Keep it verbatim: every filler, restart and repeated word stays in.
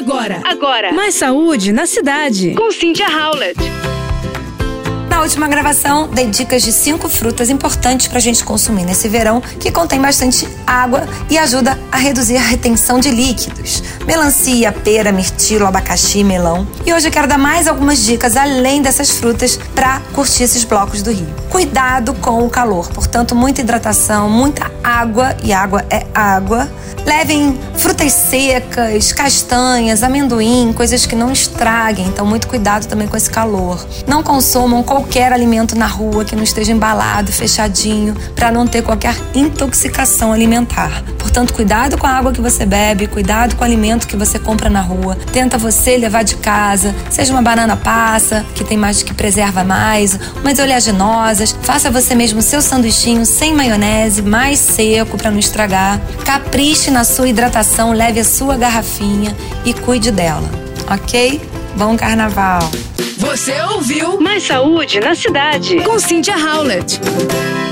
Agora. Agora. Mais saúde na cidade. Com Cynthia Howlett. Na última gravação, dei dicas de cinco frutas importantes pra gente consumir nesse verão, que contém bastante água e ajuda a reduzir a retenção de líquidos. Melancia, pera, mirtilo, abacaxi, melão. E hoje eu quero dar mais algumas dicas além dessas frutas pra curtir esses blocos do Rio. Cuidado com o calor, portanto, muita hidratação, muita água, e água é água. Levem frutas secas, castanhas, amendoim, coisas que não estraguem, então muito cuidado também com esse calor. Não consumam qualquer alimento na rua que não esteja embalado, fechadinho, para não ter qualquer intoxicação alimentar. Portanto, cuidado com a água que você bebe, cuidado com o alimento que você compra na rua. Tenta você levar de casa, seja uma banana passa, que tem mais que preserva mais, umas oleaginosas, faça você mesmo o seu sanduichinho sem maionese, mais seco para não estragar. Capriche na sua hidratação, leve a sua garrafinha e cuide dela, ok? Bom carnaval! Você ouviu Mais Saúde na Cidade, com Cynthia Howlett.